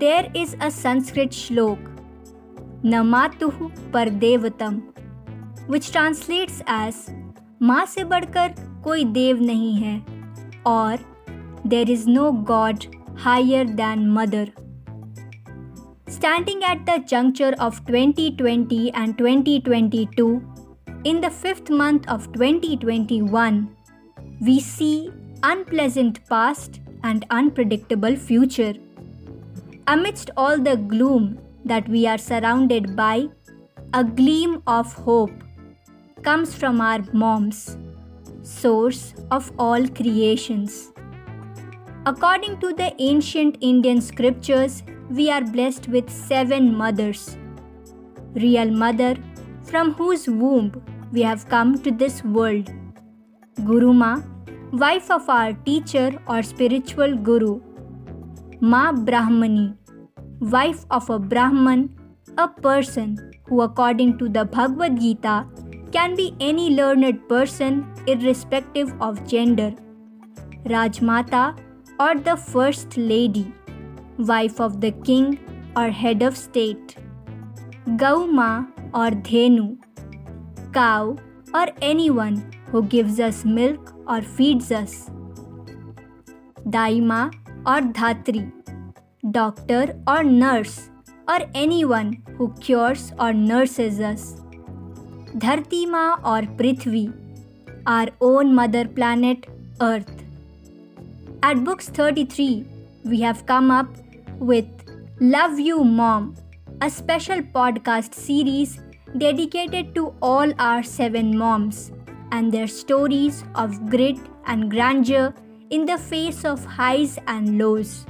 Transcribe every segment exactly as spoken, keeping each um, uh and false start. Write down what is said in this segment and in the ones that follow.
there is a Sanskrit shlok, Namatuhu Pardevatam, which translates as माँ से बढ़कर कोई देव नहीं है और there is no God higher than mother. Standing at the juncture of twenty twenty and twenty twenty-two, in the fifth month of twenty twenty-one, we see unpleasant past and unpredictable future. Amidst all the gloom that we are surrounded by, a gleam of hope comes from our moms, source of all creations. According to the ancient Indian scriptures, we are blessed with seven mothers. Real mother, from whose womb we have come to this world. Guruma, wife of our teacher or spiritual guru. Ma Brahmani, wife of a Brahman, a person who according to the Bhagavad Gita can be any learned person irrespective of gender. Rajmata or the first lady, wife of the king or head of state. Gauma or Dhenu, cow or anyone who gives us milk or feeds us. Daima or Dhatri, doctor or nurse or anyone who cures or nurses us. Dharti Ma or Prithvi, our own mother planet Earth. At Books thirty-three, we have come up with Love You Mom, a special podcast series dedicated to all our seven moms and their stories of grit and grandeur in the face of highs and lows.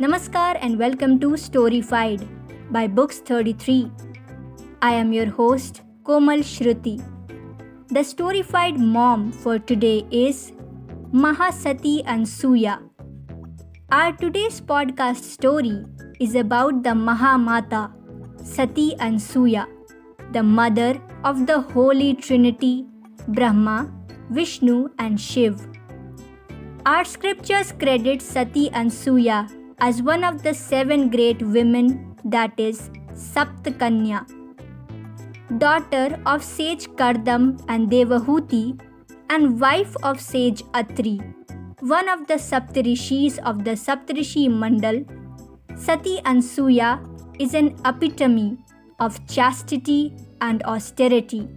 Namaskar and welcome to Storified by Books thirty-three. I am your host, Komal Shruti. The storified mom for today is Mahamata Sati Anasuya. Our today's podcast story is about the Mahamata Sati Anasuya, the mother of the Holy Trinity, Brahma, Vishnu and Shiv. Our scriptures credit Sati Anasuya as one of the seven great women, that is Sapt Kanya, daughter of sage Kardam and Devahuti and wife of sage Atri, one of the Saptrishis of the Saptrishi Mandal. Sati Anasuya is an epitome of chastity and austerity.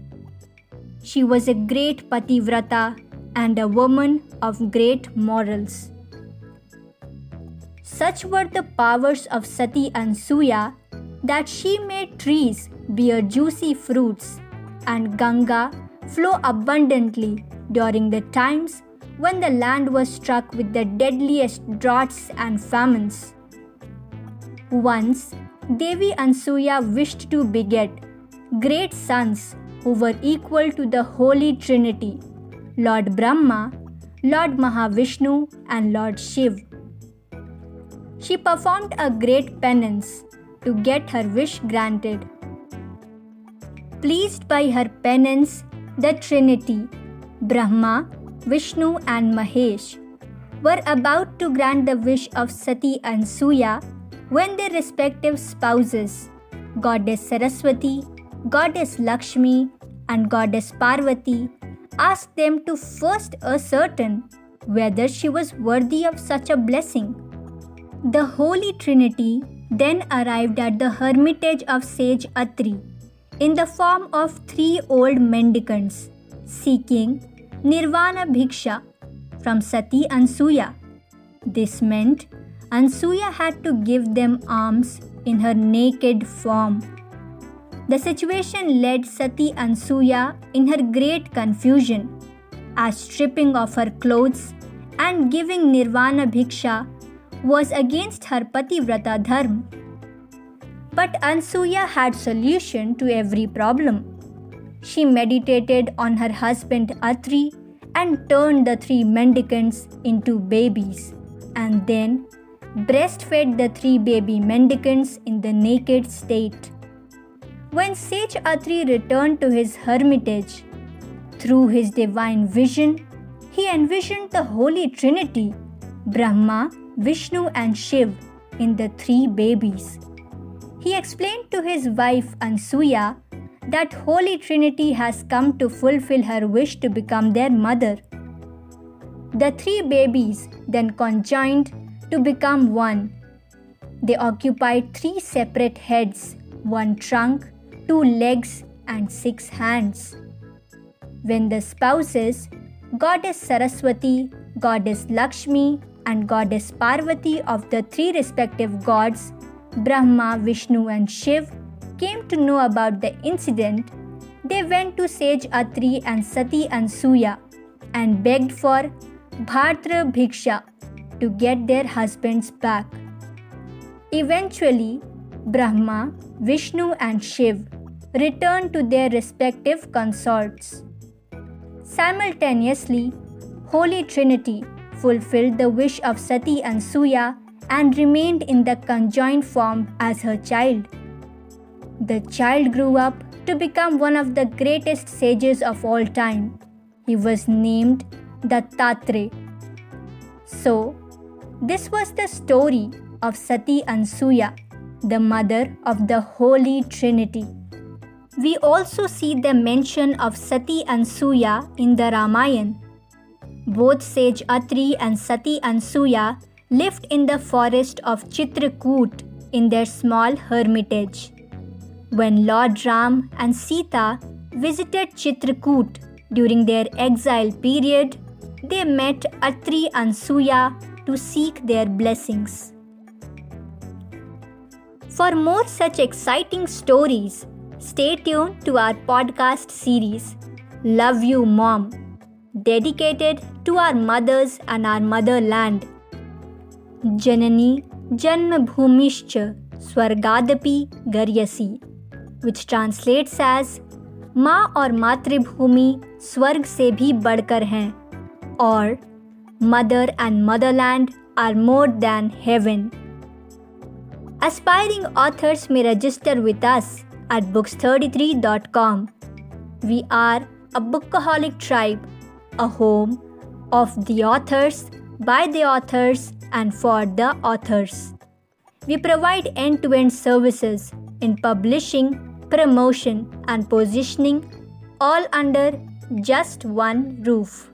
She was a great Pativrata and a woman of great morals. Such were the powers of Sati Anasuya that she made trees bear juicy fruits and Ganga flow abundantly during the times when the land was struck with the deadliest droughts and famines. Once, Devi Anasuya wished to beget great sons who were equal to the Holy Trinity, Lord Brahma, Lord Mahavishnu and Lord Shiv. She performed a great penance to get her wish granted. Pleased by her penance, the Trinity, Brahma, Vishnu and Mahesh, were about to grant the wish of Sati Anasuya when their respective spouses, Goddess Saraswati, Goddess Lakshmi and Goddess Parvati, asked them to first ascertain whether she was worthy of such a blessing. The Holy Trinity then arrived at the hermitage of sage Atri in the form of three old mendicants seeking Nirvana Bhiksha from Sati Anasuya. This meant Anasuya had to give them alms in her naked form. The situation led Sati Anasuya in her great confusion, as stripping of her clothes and giving Nirvana Bhiksha was against her Pativrata dharma. But Anasuya had solution to every problem. She meditated on her husband Atri and turned the three mendicants into babies and then breastfed the three baby mendicants in the naked state. When sage Atri returned to his hermitage, through his divine vision, he envisioned the Holy Trinity, Brahma, Vishnu and Shiv in the three babies. He explained to his wife Anasuya that Holy Trinity has come to fulfill her wish to become their mother. The three babies then conjoined to become one. They occupied three separate heads, one trunk, two legs, and six hands. When the spouses, Goddess Saraswati, Goddess Lakshmi, and Goddess Parvati of the three respective gods, Brahma, Vishnu, and Shiv, came to know about the incident, they went to sage Atri and Sati Anasuya and begged for Bhartra Bhiksha to get their husbands back. Eventually, Brahma, Vishnu, and Shiv returned to their respective consorts. Simultaneously, Holy Trinity fulfilled the wish of Sati Anasuya and remained in the conjoined form as her child. The child grew up to become one of the greatest sages of all time. He was named the Tatre. So, this was the story of Sati Anasuya, the mother of the Holy Trinity. We also see the mention of Sati Anasuya in the Ramayana. Both sage Atri and Sati Anasuya lived in the forest of Chitrakoot in their small hermitage. When Lord Ram and Sita visited Chitrakoot during their exile period, they met Atri Anasuya to seek their blessings. For more such exciting stories, stay tuned to our podcast series, Love You Mom, dedicated to our mothers and our motherland. Janani Janmabhumischa Swargadapi Garyasi, which translates as माँ और मातृभूमि स्वर्ग से भी बढ़कर हैं और mother and motherland are more than heaven. Aspiring authors may register with us at books thirty-three dot com. We are a bookaholic tribe, a home of the authors, by the authors, and for the authors. We provide end-to-end services in publishing, promotion, and positioning, all under just one roof.